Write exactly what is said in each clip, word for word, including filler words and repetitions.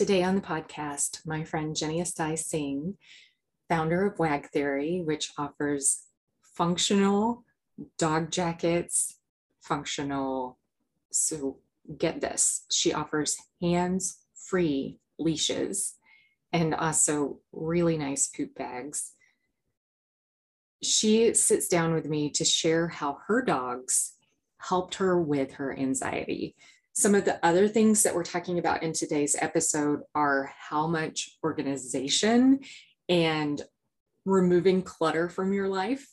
Today on the podcast, my friend Jenny Ostoj Singh, founder of Wag Theory, which offers functional dog jackets, functional, so get this, she offers hands-free leashes and also really nice poop bags. She sits down with me to share how her dogs helped her with her anxiety. Some of the other things that we're talking about in today's episode are how much organization and removing clutter from your life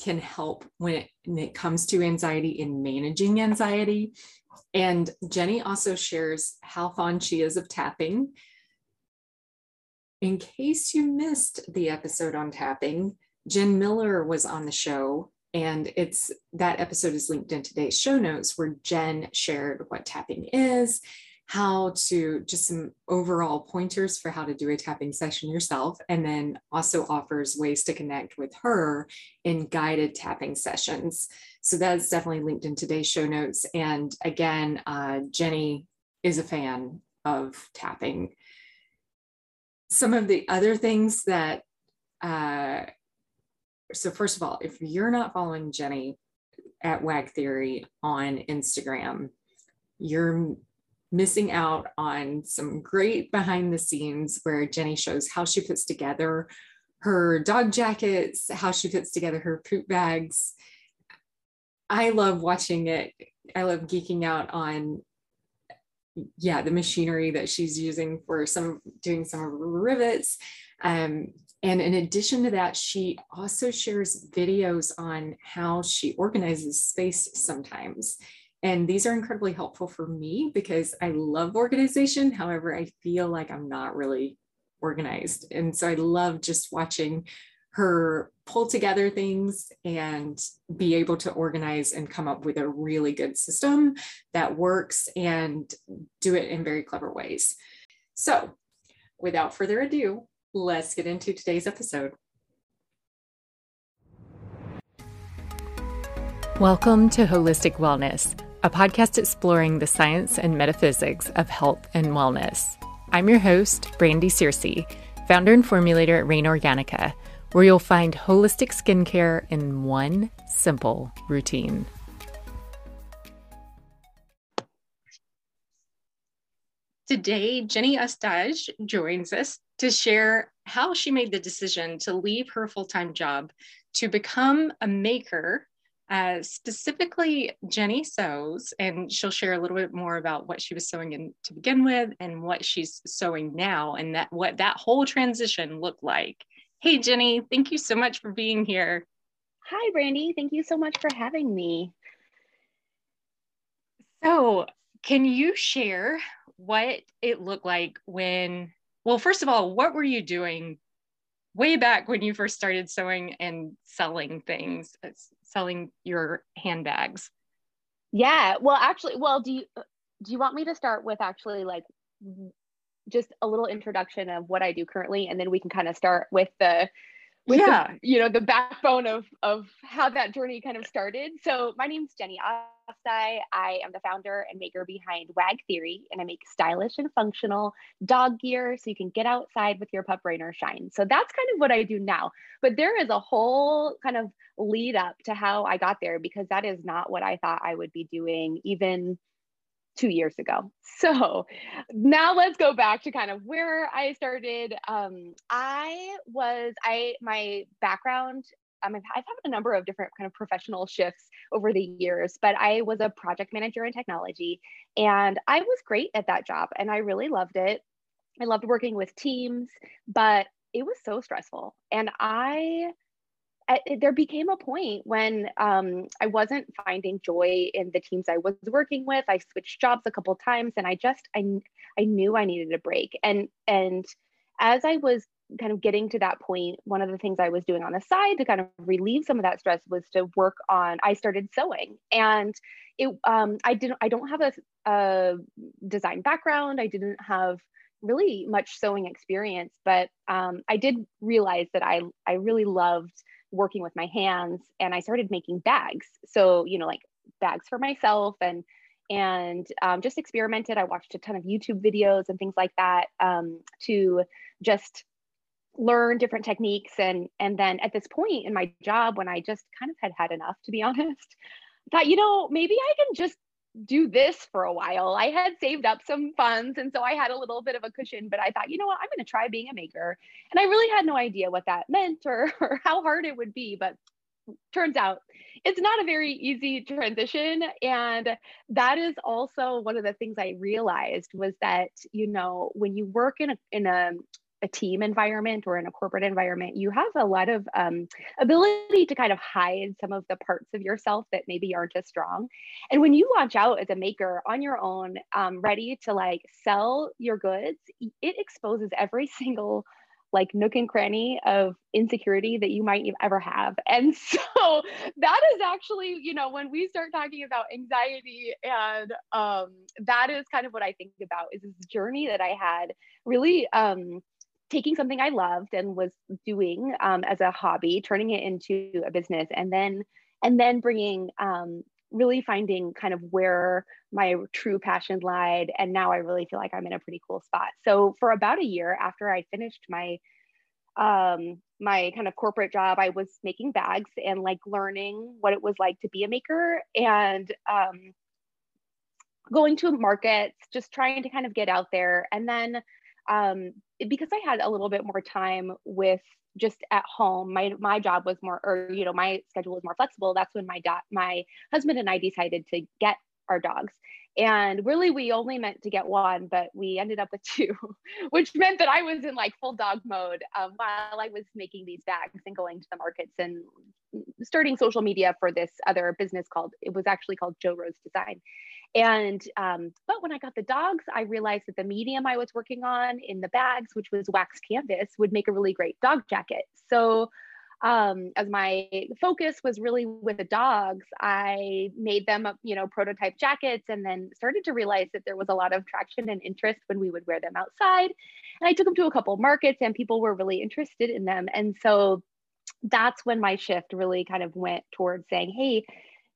can help when it, when it comes to anxiety and managing anxiety. And Jenny also shares how fond she is of tapping. In case you missed the episode on tapping, Jen Miller was on the show, and it's that episode is linked in today's show notes where Jen shared what tapping is, how to just some overall pointers for how to do a tapping session yourself, and then also offers ways to connect with her in guided tapping sessions. So that's definitely linked in today's show notes. And again, uh, Jenny is a fan of tapping. Some of the other things that, uh, So first of all, if you're not following Jenny at Wag Theory on Instagram, you're missing out on some great behind the scenes where Jenny shows how she puts together her dog jackets, how she puts together her poop bags. I love watching it. I love geeking out on, yeah, the machinery that she's using for some doing some of her rivets. Um, And in addition to that, she also shares videos on how she organizes space sometimes. And these are incredibly helpful for me because I love organization. However, I feel like I'm not really organized. And so I love just watching her pull together things and be able to organize and come up with a really good system that works and do it in very clever ways. So without further ado, let's get into today's episode. Welcome to Holistic Wellness, a podcast exploring the science and metaphysics of health and wellness. I'm your host, Brandi Searcy, founder and formulator at Rain Organica, where you'll find holistic skincare in one simple routine. Today, Jenny Ostoj joins us to share how she made the decision to leave her full-time job to become a maker. Uh, specifically, Jenny sews, and she'll share a little bit more about what she was sewing in to begin with and what she's sewing now and that what that whole transition looked like. Hey, Jenny, thank you so much for being here. Hi, Brandi. Thank you so much for having me. So can you share what it looked like when... Well, first of all, what were you doing way back when you first started sewing and selling things, selling your handbags? Yeah, well, actually, well, do you do you want me to start with actually like just a little introduction of what I do currently, and then we can kind of start with the with yeah, the, you know, the backbone of of how that journey kind of started. So my name's Jenny Ostoj. I am the founder and maker behind Wag Theory, and I make stylish and functional dog gear so you can get outside with your pup, rain or shine. So that's kind of what I do now. But there is a whole kind of lead up to how I got there, because that is not what I thought I would be doing even two years ago. So now let's go back to kind of where I started. Um, I was, I, my background, um, I've, I've had a number of different kind of professional shifts over the years, but I was a project manager in technology, and I was great at that job and I really loved it. I loved working with teams, but it was so stressful. And I I, there became a point when um, I wasn't finding joy in the teams I was working with. I switched jobs a couple of times, and I just, I, I knew I needed a break. And, and as I was kind of getting to that point, one of the things I was doing on the side to kind of relieve some of that stress was to work on, I started sewing. And it, um, I didn't, I don't have a, a design background. I didn't have really much sewing experience, but um, I did realize that I, I really loved working with my hands, and I started making bags. So, you know, like bags for myself and and um, just experimented. I watched a ton of YouTube videos and things like that um, to just learn different techniques. And, and then at this point in my job, when I just kind of had had enough, to be honest, I thought, you know, maybe I can just do this for a while. I had saved up some funds, and so I had a little bit of a cushion, but I thought, you know what, I'm going to try being a maker. And I really had no idea what that meant or, or how hard it would be, but turns out it's not a very easy transition. And that is also one of the things I realized was that, you know, when you work in a, in a, a team environment or in a corporate environment, you have a lot of um, ability to kind of hide some of the parts of yourself that maybe aren't as strong. And when you launch out as a maker on your own, um, ready to like sell your goods, it exposes every single like nook and cranny of insecurity that you might ever have. And so that is actually, you know, when we start talking about anxiety, and um, that is kind of what I think about, is this journey that I had really um, taking something I loved and was doing um, as a hobby, turning it into a business, and then and then bringing, um, really finding kind of where my true passion lied. And now I really feel like I'm in a pretty cool spot. So for about a year after I finished my um, my kind of corporate job, I was making bags and like learning what it was like to be a maker, and um, going to markets, just trying to kind of get out there. And then um, because I had a little bit more time with just at home, my, my job was more, or, you know, my schedule was more flexible. That's when my dad, my husband and I decided to get our dogs. And really we only meant to get one, but we ended up with two, which meant that I was in like full dog mode um, while I was making these bags and going to the markets and starting social media for this other business called, it was actually called Joe Rose Design. And, um, but when I got the dogs, I realized that the medium I was working on in the bags, which was wax canvas, would make a really great dog jacket. So um, as my focus was really with the dogs, I made them, you know, prototype jackets, and then started to realize that there was a lot of traction and interest when we would wear them outside. And I took them to a couple of markets, and people were really interested in them. And so that's when my shift really kind of went towards saying, hey,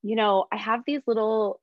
you know, I have these little,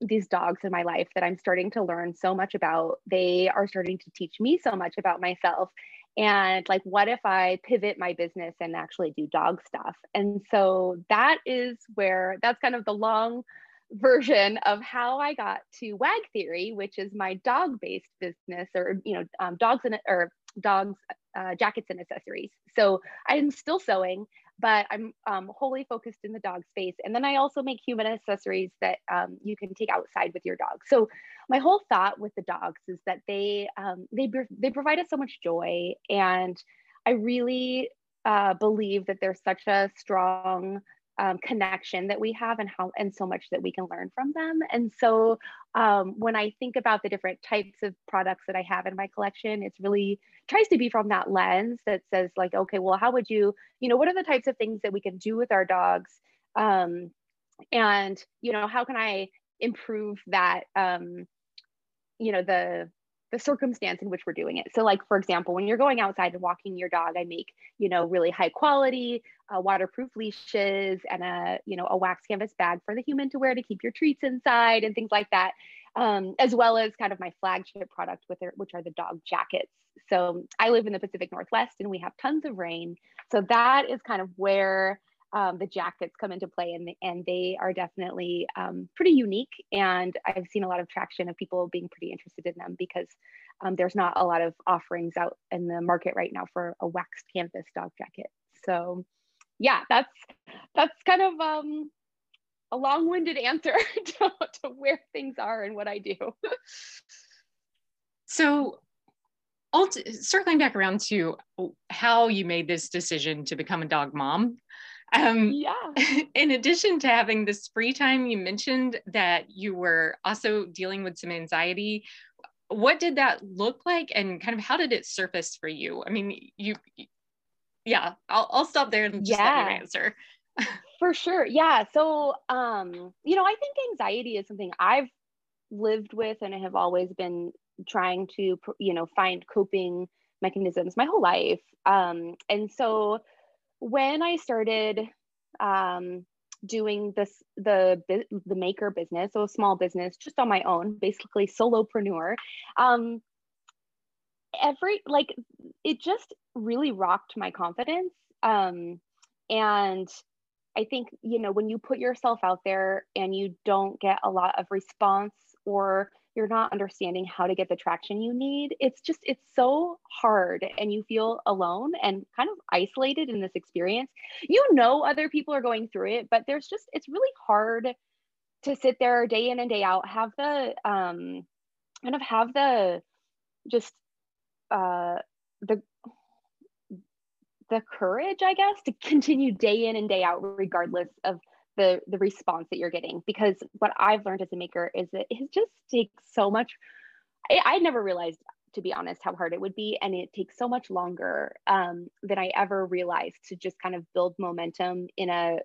these dogs in my life that I'm starting to learn so much about. They are starting to teach me so much about myself. And like, what if I pivot my business and actually do dog stuff? And so that is where, that's kind of the long version of how I got to Wag Theory, which is my dog-based business, or, you know, um, dogs and or dogs, uh, jackets and accessories. So I'm still sewing, but I'm um, wholly focused in the dog space. And then I also make human accessories that um, you can take outside with your dog. So my whole thought with the dogs is that they, um, they, they provide us so much joy. And I really uh, believe that there's such a strong um, connection that we have, and how, and so much that we can learn from them. And so um, when I think about the different types of products that I have in my collection, it's really tries to be from that lens that says like, okay, well, how would you, you know, what are the types of things that we can do with our dogs? Um, and, you know, how can I improve that, um, you know, the, the circumstance in which we're doing it. So like, for example, when you're going outside and walking your dog, I make, you know, really high quality uh, waterproof leashes and a, you know, a wax canvas bag for the human to wear to keep your treats inside and things like that. Um, as well as kind of my flagship product with their, which are the dog jackets. So I live in the Pacific Northwest and we have tons of rain. So that is kind of where um, the jackets come into play, and, and they are definitely um, pretty unique. And I've seen a lot of traction of people being pretty interested in them, because um, there's not a lot of offerings out in the market right now for a waxed canvas dog jacket. So yeah, that's, that's kind of, um, a long-winded answer to, to where things are and what I do. So circling back around to how you made this decision to become a dog mom. Um, yeah. In addition to having this free time, you mentioned that you were also dealing with some anxiety. What did that look like, and kind of how did it surface for you? I mean, you, yeah, I'll, I'll stop there and just yeah. let you answer. For sure. Yeah. So, um, you know, I think anxiety is something I've lived with, and I have always been trying to, you know, find coping mechanisms my whole life. Um, and so when I started um, doing this, the, the maker business, so a small business just on my own, basically solopreneur, um, every, like, it just really rocked my confidence. Um, and I think, you know, when you put yourself out there and you don't get a lot of response, or you're not understanding how to get the traction you need, it's just, it's so hard, and you feel alone and kind of isolated in this experience. You know, other people are going through it, but there's just, it's really hard to sit there day in and day out, have the, um, kind of have the, just, uh, the, the courage, I guess, to continue day in and day out, regardless of the the response that you're getting. Because what I've learned as a maker is that it just takes so much, I, I never realized, to be honest, how hard it would be. And it takes so much longer um, than I ever realized to just kind of build momentum in a,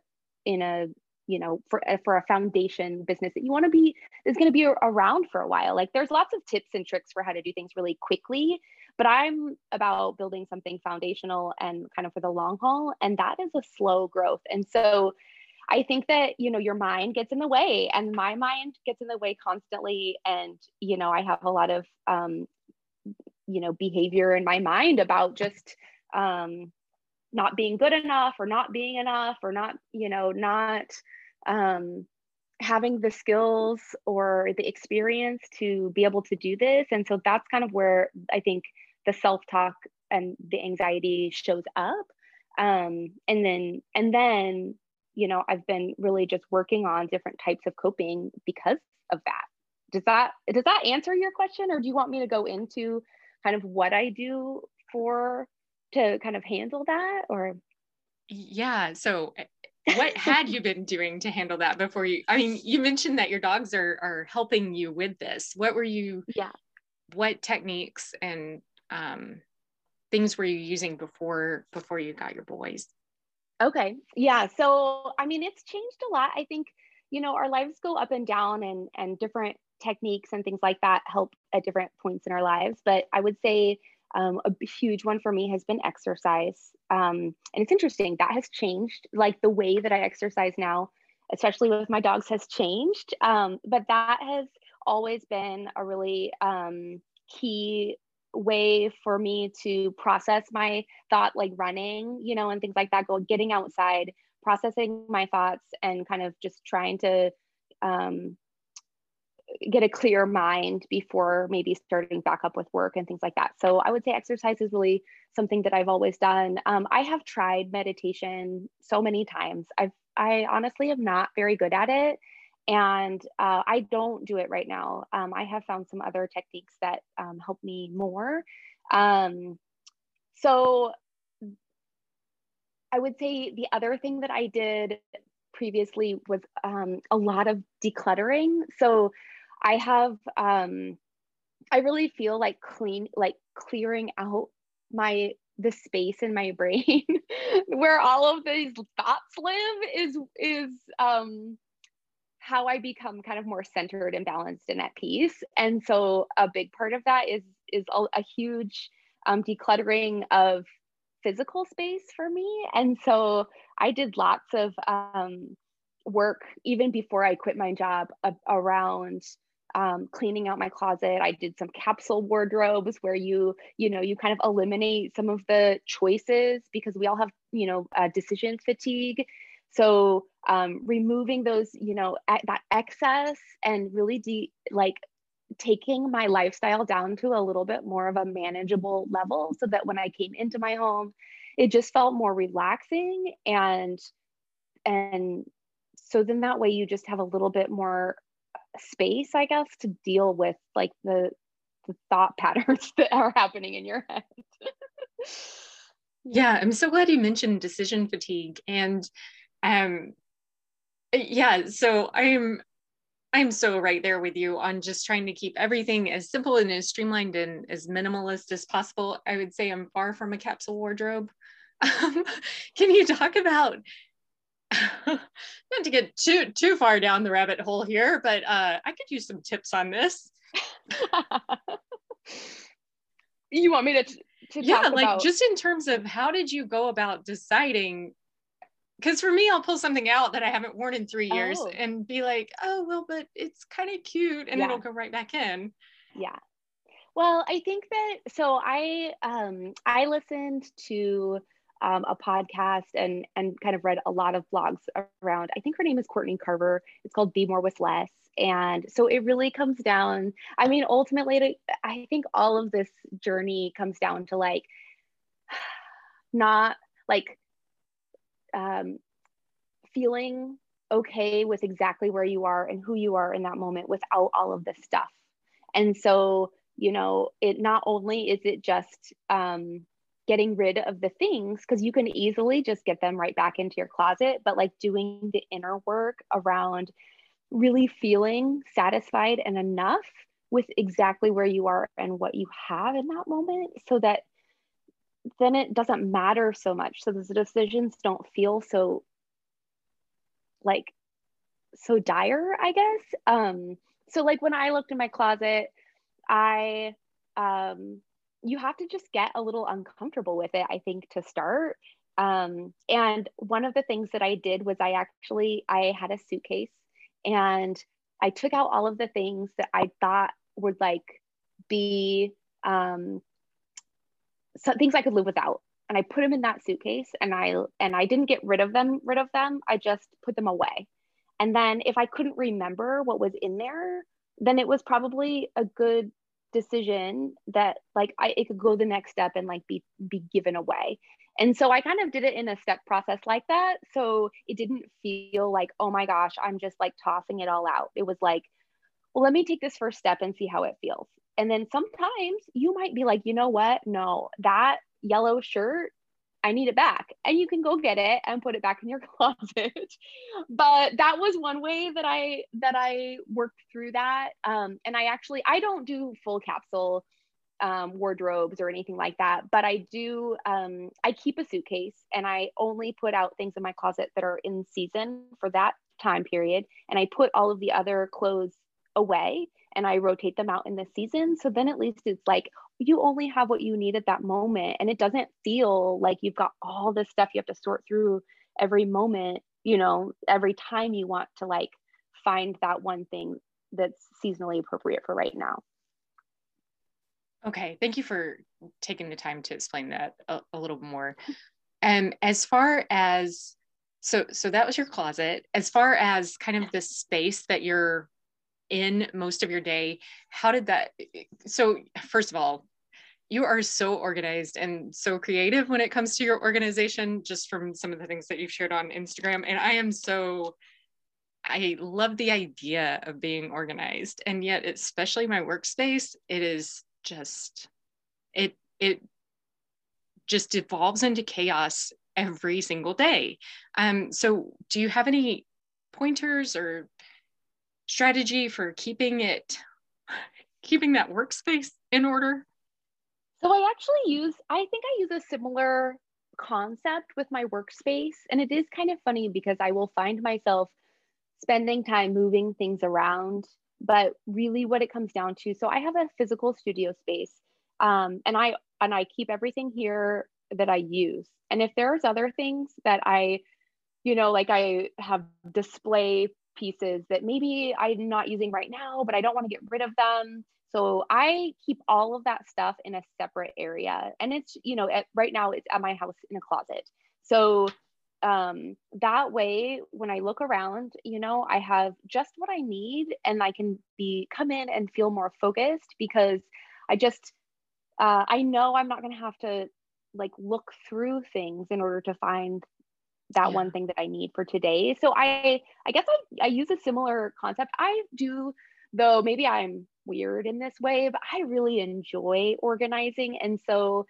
in a, you know, for, for a foundation business that you want to be, is going to be around for a while. Like, there's lots of tips and tricks for how to do things really quickly, but I'm about building something foundational and kind of for the long haul. And that is a slow growth. And so I think that, you know, your mind gets in the way, and my mind gets in the way constantly. And, you know, I have a lot of, um, you know, behavior in my mind about just um, not being good enough, or not being enough, or not, you know, not um, having the skills or the experience to be able to do this. And so that's kind of where I think the self-talk and the anxiety shows up. Um, and then, and then, you know, I've been really just working on different types of coping because of that. Does that, does that answer your question? Or do you want me to go into kind of what I do for, to kind of handle that? Or? Yeah. So what had you been doing to handle that before you, I mean, you mentioned that your dogs are, are helping you with this. What were you, yeah. what techniques and um, things were you using before, before you got your boys? Okay. Yeah. So, I mean, it's changed a lot. I think, you know, our lives go up and down, and, and different techniques and things like that help at different points in our lives. But I would say um, a huge one for me has been exercise. Um, and it's interesting, that has changed. Like, the way that I exercise now, especially with my dogs, has changed. Um, but that has always been a really um, key way for me to process my thought, like running, you know, and things like that, go getting outside, processing my thoughts, and kind of just trying to um, get a clear mind before maybe starting back up with work and things like that. So I would say exercise is really something that I've always done. Um, I have tried meditation so many times. I've, I honestly am not very good at it. And uh, I don't do it right now. Um, I have found some other techniques that um, help me more. Um, so I would say the other thing that I did previously was um, a lot of decluttering. So I have, um, I really feel like clean, like clearing out my the space in my brain where all of these thoughts live is, is, um, how I become kind of more centered and balanced in that piece. And so a big part of that is, is a, a huge um, decluttering of physical space for me. And so I did lots of um, work even before I quit my job uh, around um, cleaning out my closet. I did some capsule wardrobes where you, you know, you kind of eliminate some of the choices, because we all have, you know, uh, decision fatigue. So um, removing those, you know, that excess, and really de- like taking my lifestyle down to a little bit more of a manageable level, so that when I came into my home, it just felt more relaxing. And, and so then that way you just have a little bit more space, I guess, to deal with like the, the thought patterns that are happening in your head. Yeah. I'm so glad you mentioned decision fatigue. And Um, yeah, so I'm, I'm so right there with you on just trying to keep everything as simple and as streamlined and as minimalist as possible. I would say I'm far from a capsule wardrobe. Um, can you talk about, not to get too, too far down the rabbit hole here, but uh, I could use some tips on this. You want me to, to yeah, talk like about? Just in terms of how did you go about deciding because for me, I'll pull something out that I haven't worn in three years oh. and be like, oh, well, but it's kind of cute, and yeah. it'll go right back in. Yeah. Well, I think that, so I, um, I listened to um, a podcast and, and kind of read a lot of blogs around, I think her name is Courtney Carver. It's called Be More With Less. And so it really comes down, I mean, ultimately, I think all of this journey comes down to like, not like, um, feeling okay with exactly where you are and who you are in that moment without all of this stuff. And so, you know, it not only is it just, um, getting rid of the things, because you can easily just get them right back into your closet, but like doing the inner work around really feeling satisfied and enough with exactly where you are and what you have in that moment, so that then it doesn't matter so much. So those decisions don't feel so like, so dire, I guess. Um, so like when I looked in my closet, I, um, you have to just get a little uncomfortable with it, I think, to start. Um, and one of the things that I did was I actually, I had a suitcase and I took out all of the things that I thought would like be, um, so things I could live without. And I put them in that suitcase, and I, and I didn't get rid of them, rid of them. I just put them away. And then if I couldn't remember what was in there, then it was probably a good decision that like I, it could go the next step and like be, be given away. And so I kind of did it in a step process like that. So it didn't feel like, oh my gosh, I'm just like tossing it all out. It was like, well, let me take this first step and see how it feels. And then sometimes you might be like, you know what? No, that yellow shirt, I need it back. And you can go get it and put it back in your closet. But that was one way that I, that I worked through that. Um, and I actually, I don't do full capsule um, wardrobes or anything like that, but I do, um, I keep a suitcase and I only put out things in my closet that are in season for that time period. And I put all of the other clothes away and I rotate them out in the season. So then at least it's like, you only have what you need at that moment. And it doesn't feel like you've got all this stuff you have to sort through every moment, you know, every time you want to like find that one thing that's seasonally appropriate for right now. Okay. Thank you for taking the time to explain that a, a little more. And um, as far as, so, so that was your closet. As far as kind of the space that you're in most of your day, how did that, so first of all, you are so organized and so creative when it comes to your organization, just from some of the things that you've shared on Instagram. And I am so, I love the idea of being organized. And yet, especially my workspace, it is just, it, it just evolves into chaos every single day. Um, so do you have any pointers or strategy for keeping it, keeping that workspace in order? So I actually use, I think I use a similar concept with my workspace. And it is kind of funny because I will find myself spending time moving things around, but really what it comes down to. So I have a physical studio space, um, and I, and I keep everything here that I use. And if there's other things that I, you know, like I have display pieces that maybe I'm not using right now, but I don't want to get rid of them. So I keep all of that stuff in a separate area. And it's, you know, at, right now it's at my house in a closet. So um, that way, when I look around, you know, I have just what I need and I can be, come in and feel more focused, because I just, uh, I know I'm not going to have to like look through things in order to find that yeah. one thing that I need for today. So I, I guess I, I use a similar concept. I do, though, maybe I'm weird in this way, but I really enjoy organizing. And so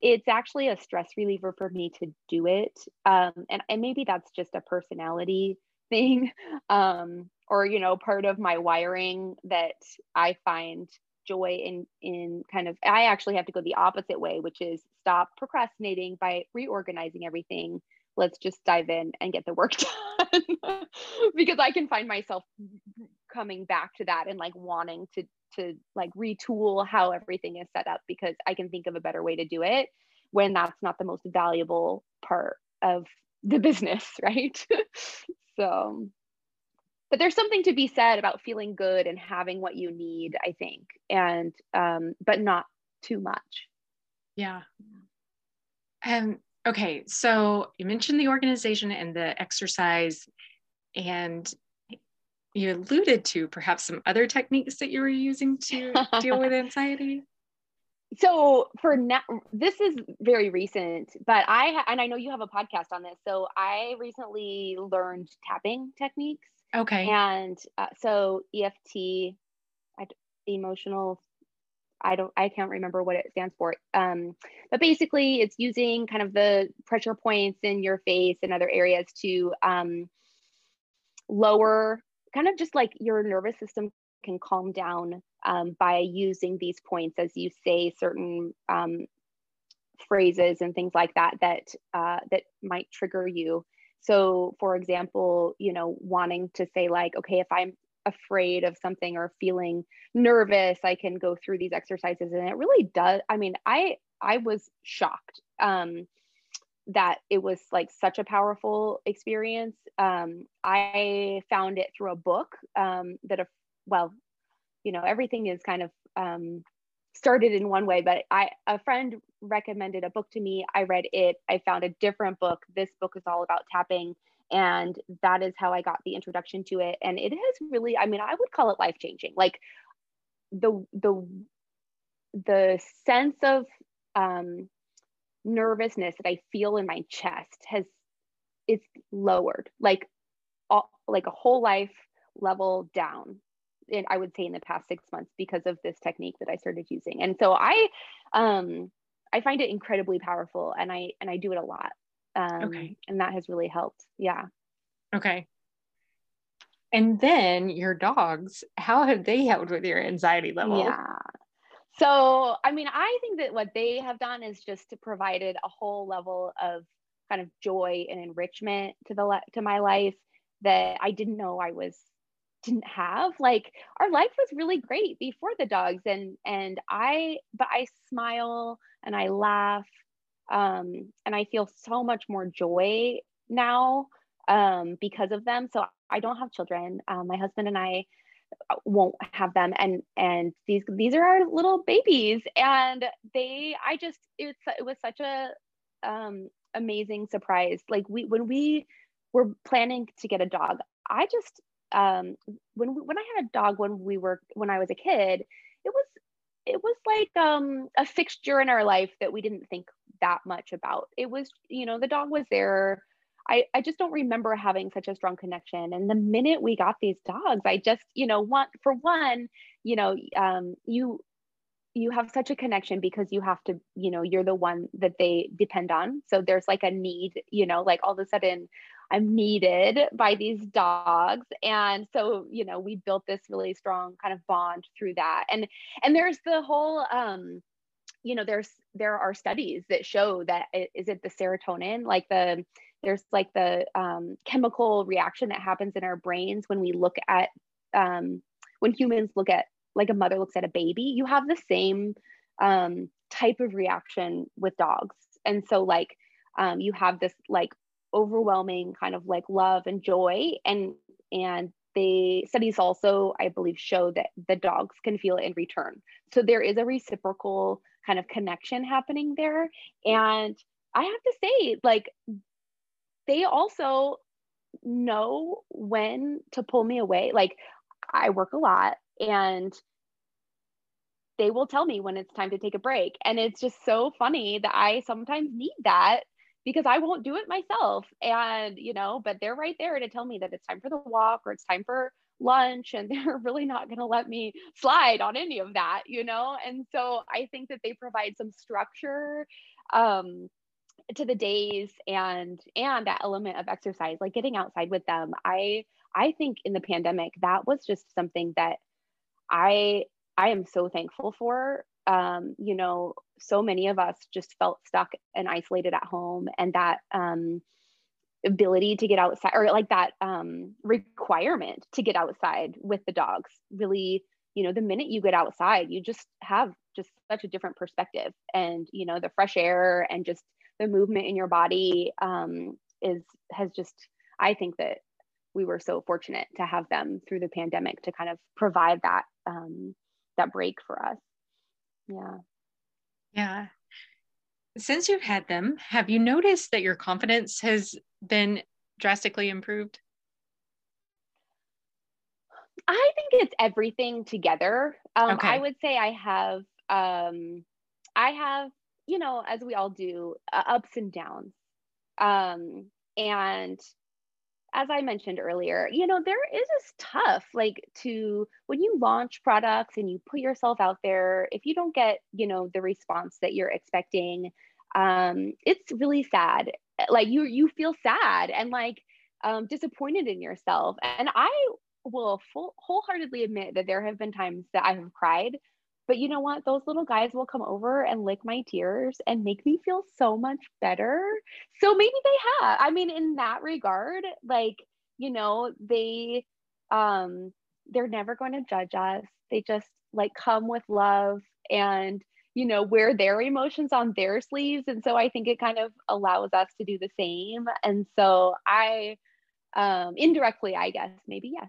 it's actually a stress reliever for me to do it. Um, and, and maybe that's just a personality thing, um, or, you know, part of my wiring, that I find joy in, in kind of, I actually have to go the opposite way, which is stop procrastinating by reorganizing everything. Let's just dive in and get the work done, because I can find myself coming back to that and like wanting to, to like retool how everything is set up, because I can think of a better way to do it, when that's not the most valuable part of the business, right? So, but there's something to be said about feeling good and having what you need, I think, and um, but not too much. Yeah. Um, okay, so you mentioned the organization and the exercise, and you alluded to perhaps some other techniques that you were using to deal with anxiety. So for now, this is very recent, but I, ha- and I know you have a podcast on this. So I recently learned tapping techniques. Okay. And uh, so E F T, I, emotional, I don't, I can't remember what it stands for. Um, but basically it's using kind of the pressure points in your face and other areas to um, lower, kind of just like your nervous system can calm down um, by using these points as you say certain um, phrases and things like that, that, uh, that might trigger you. So for example, you know, wanting to say like, okay, if I'm afraid of something or feeling nervous, I can go through these exercises. And it really does. I mean, I, I was shocked um, that it was like such a powerful experience. Um, I found it through a book um, that, a, well, you know, everything is kind of um, started in one way, but I, a friend recommended a book to me. I read it. I found a different book. This book is all about tapping. And that is how I got the introduction to it. And it has really, I mean, I would call it life-changing. Like the, the, the sense of um, nervousness that I feel in my chest has, it's lowered, like, all, like a whole life level down. And I would say in the past six months because of this technique that I started using. And so I, um, I find it incredibly powerful, and I, and I do it a lot. Um, okay. And that has really helped. Yeah. Okay. And then your dogs, how have they helped with your anxiety level? Yeah. So, I mean, I think that what they have done is just to provided a whole level of kind of joy and enrichment to the, le- to my life that I didn't know I was, didn't have. Like our life was really great before the dogs, and, and I, but I smile and I laugh. Um, and I feel so much more joy now, um, because of them. So I don't have children. Um, my husband and I won't have them. And, and these, these are our little babies, and they, I just, it's, it was such a, um, amazing surprise. Like we, when we were planning to get a dog, I just, um, when, when I had a dog, when we were, when I was a kid, it was, it was like um, a fixture in our life that we didn't think that much about. It was, you know, the dog was there. I, I just don't remember having such a strong connection. And the minute we got these dogs, I just, you know, want, for one, you know, um, you, you have such a connection because you have to, you know, you're the one that they depend on. So there's like a need, you know, like all of a sudden I'm needed by these dogs. And so, you know, we built this really strong kind of bond through that. And, and there's the whole, um, you know, there's, there are studies that show that, is it the serotonin, like the, there's like the um, chemical reaction that happens in our brains when we look at, um, when humans look at, like a mother looks at a baby, you have the same um, type of reaction with dogs. And so like, um, you have this like, overwhelming kind of like love and joy, and and the studies also, I believe, show that the dogs can feel it in return. So there is a reciprocal kind of connection happening there. And I have to say, like, they also know when to pull me away. Like, I work a lot, and they will tell me when it's time to take a break. And it's just so funny that I sometimes need that, because I won't do it myself. And, you know, but they're right there to tell me that it's time for the walk or it's time for lunch. And they're really not going to let me slide on any of that, you know? And so I think that they provide some structure um, to the days, and, and that element of exercise, like getting outside with them. I, I think in the pandemic, that was just something that I, I am so thankful for. Um, you know, so many of us just felt stuck and isolated at home, and that um, ability to get outside, or like that um, requirement to get outside with the dogs really, you know, the minute you get outside, you just have just such a different perspective, and, you know, the fresh air and just the movement in your body um, is has just, I think that we were so fortunate to have them through the pandemic to kind of provide that, um, that break for us. Yeah. Yeah. Since you've had them, have you noticed that your confidence has been drastically improved? I think it's everything together. Um, okay. I would say I have, um, I have, you know, as we all do, uh, ups and downs. Um, and as I mentioned earlier, you know, there is this tough, like to, when you launch products and you put yourself out there, if you don't get, you know, the response that you're expecting, um, it's really sad. Like you, you feel sad and like, um, disappointed in yourself. And I will full, wholeheartedly admit that there have been times that I have cried, but you know what? Those little guys will come over and lick my tears and make me feel so much better. So maybe they have. I mean, in that regard, like, you know, they, um, they're never going to judge us. They just like come with love and, you know, wear their emotions on their sleeves. And so I think it kind of allows us to do the same. And so I, um, indirectly, I guess, maybe yes.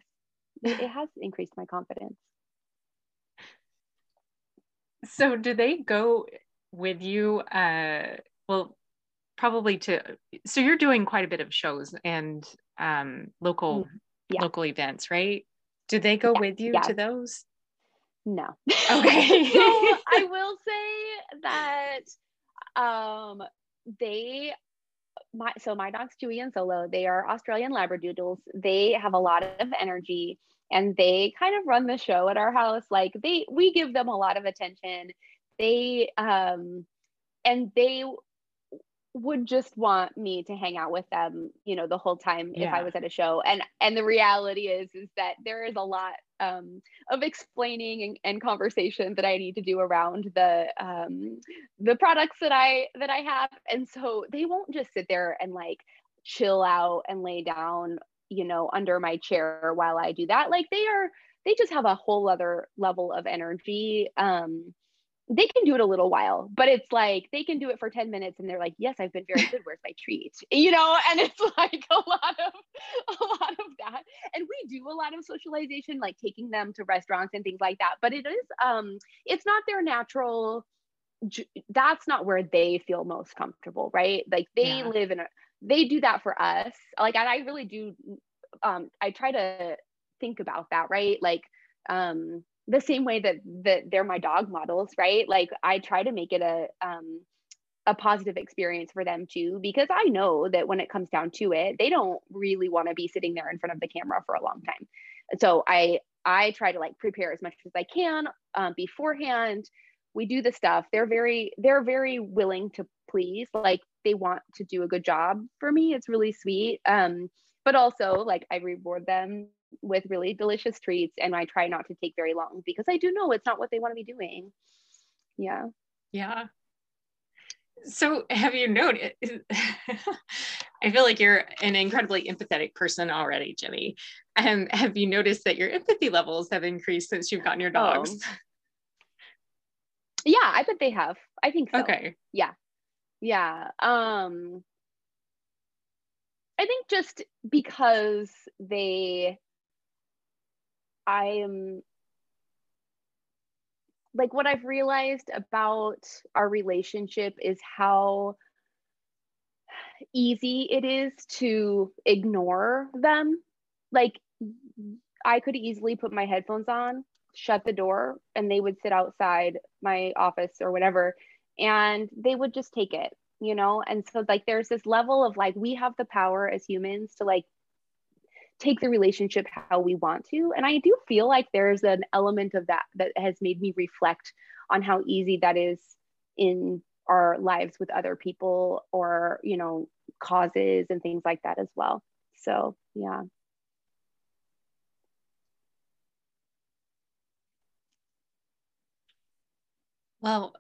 It has increased my confidence. So do they go with you? Uh, well, probably to, so you're doing quite a bit of shows and um, local, yeah. local events, right? Do they go yeah. with you yeah. to those? No. Okay. So I will say that um, they, My, so my dogs, Chewy and Solo, they are Australian Labradoodles. They have a lot of energy and they kind of run the show at our house. Like they, we give them a lot of attention. They, um, and they would just want me to hang out with them, you know, the whole time yeah. if I was at a show. And, and the reality is, is that there is a lot um, of explaining and, and conversation that I need to do around the, um, the products that I, that I have. And so they won't just sit there and like chill out and lay down, you know, under my chair while I do that. Like they are, they just have a whole other level of energy. Um, they can do it a little while, but it's like, they can do it for ten minutes and they're like, yes, I've been very good. Where's my treat? You know? And it's like a lot of, a lot of that. And we do a lot of socialization, like taking them to restaurants and things like that. But it is, um, it's not their natural, that's not where they feel most comfortable, right? Like they yeah. live in, a, they do that for us. Like, and I really do, um, I try to think about that, right? Like, um, the same way that, that they're my dog models, right? Like I try to make it a, um, a positive experience for them too, because I know that when it comes down to it, they don't really want to be sitting there in front of the camera for a long time. So I, I try to like prepare as much as I can um, beforehand. We do the stuff. They're very, they're very willing to please. Like they want to do a good job for me. It's really sweet. Um, but also like I reward them with really delicious treats. And I try not to take very long because I do know it's not what they want to be doing. Yeah. Yeah. So have you noticed, I feel like you're an incredibly empathetic person already, Jenny. Um, have you noticed that your empathy levels have increased since you've gotten your dogs? Oh. Yeah, I bet they have. I think so. Okay. Yeah. Yeah. Um, I think just because they, I am like what I've realized about our relationship is how easy it is to ignore them. Like I could easily put my headphones on, shut the door, and they would sit outside my office or whatever, and they would just take it, you know? And so like, there's this level of like, we have the power as humans to like take the relationship how we want to. And I do feel like there's an element of that that has made me reflect on how easy that is in our lives with other people or, you know, causes and things like that as well. So, yeah. Well,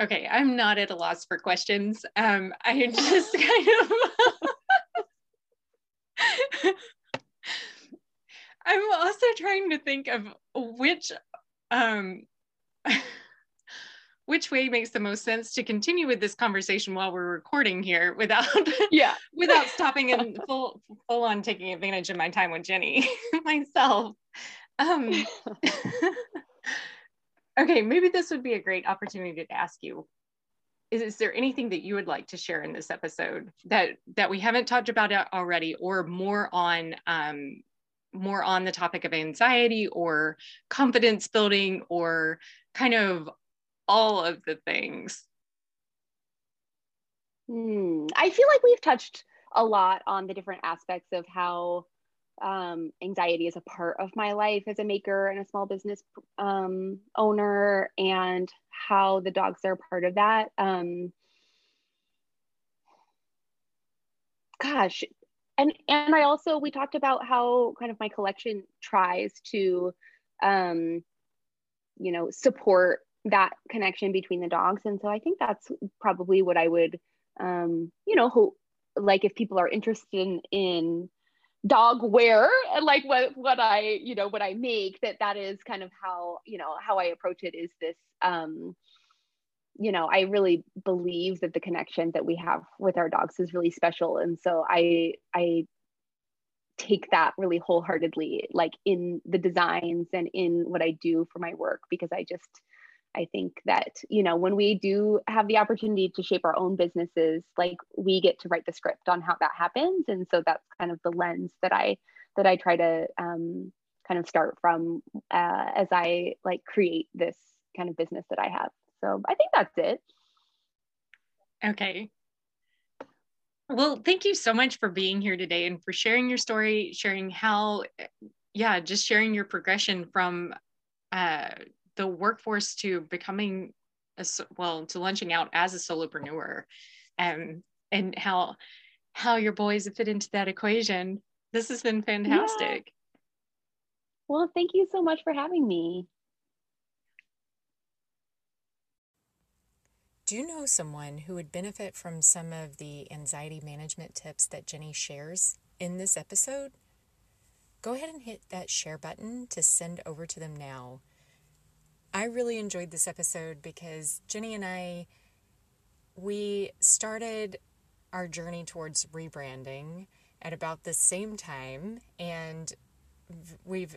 okay. I'm not at a loss for questions. Um, I just kind of... I'm also trying to think of which um which way makes the most sense to continue with this conversation while we're recording here without yeah without stopping and full full on taking advantage of my time with Jenny myself. Um, okay, maybe this would be a great opportunity to ask you. Is, is there anything that you would like to share in this episode that that we haven't talked about already, or more on um, more on the topic of anxiety or confidence building or kind of all of the things? Hmm. I feel like we've touched a lot on the different aspects of how um, anxiety is a part of my life as a maker and a small business um, owner, and how the dogs are a part of that. Um, gosh, and and I also, we talked about how kind of my collection tries to, um, you know, support that connection between the dogs. And so I think that's probably what I would, um, you know, ho- like if people are interested in, in dog wear, like what, what I, you know, what I make, that that is kind of how, you know, how I approach it is this, um, you know, I really believe that the connection that we have with our dogs is really special. And so I, I take that really wholeheartedly, like in the designs and in what I do for my work, because I just, I think that, you know, when we do have the opportunity to shape our own businesses, like we get to write the script on how that happens. And so that's kind of the lens that I, that I try to um, kind of start from uh, as I like create this kind of business that I have. So I think that's it. Okay. Well, thank you so much for being here today and for sharing your story, sharing how, yeah, just sharing your progression from, uh, the workforce to becoming, a, well, to launching out as a solopreneur, um, and how how your boys fit into that equation. This has been fantastic. Yeah. Well, thank you so much for having me. Do you know someone who would benefit from some of the anxiety management tips that Jenny shares in this episode? Go ahead and hit that share button to send over to them now. I really enjoyed this episode because Jenny and I, we started our journey towards rebranding at about the same time, and we've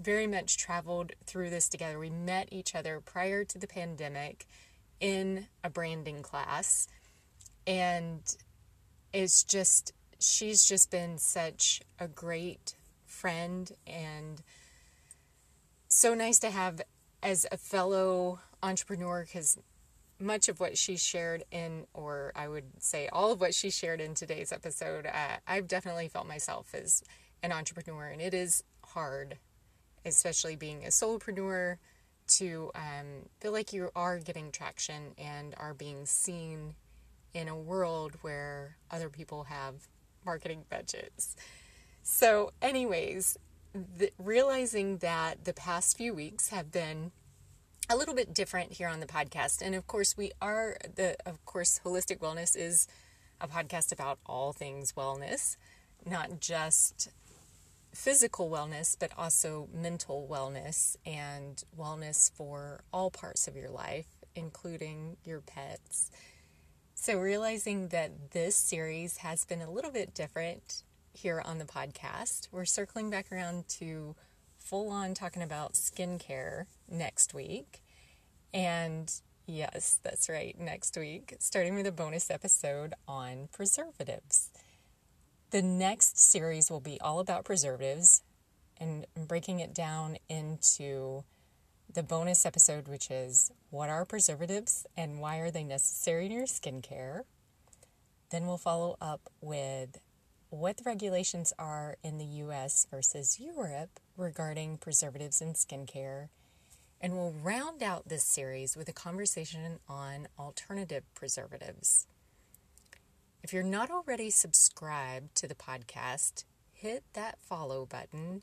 very much traveled through this together. We met each other prior to the pandemic in a branding class, and it's just, she's just been such a great friend and so nice to have as a fellow entrepreneur, because much of what she shared in, or I would say all of what she shared in today's episode, uh, I've definitely felt myself as an entrepreneur, and it is hard, especially being a solopreneur, to um, feel like you are getting traction and are being seen in a world where other people have marketing budgets. So anyways, The, realizing that the past few weeks have been a little bit different here on the podcast. And of course we are the, of course, Holistic Wellness is a podcast about all things wellness, not just physical wellness, but also mental wellness and wellness for all parts of your life, including your pets. So realizing that this series has been a little bit different here on the podcast. We're circling back around to full on talking about skincare next week. And yes, that's right, next week, starting with a bonus episode on preservatives. The next series will be all about preservatives and breaking it down into the bonus episode, which is what are preservatives and why are they necessary in your skincare? Then we'll follow up with what the regulations are in the U S versus Europe regarding preservatives in skincare. And we'll round out this series with a conversation on alternative preservatives. If you're not already subscribed to the podcast, hit that follow button.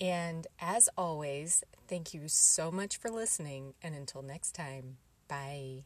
And as always, thank you so much for listening. And until next time, bye.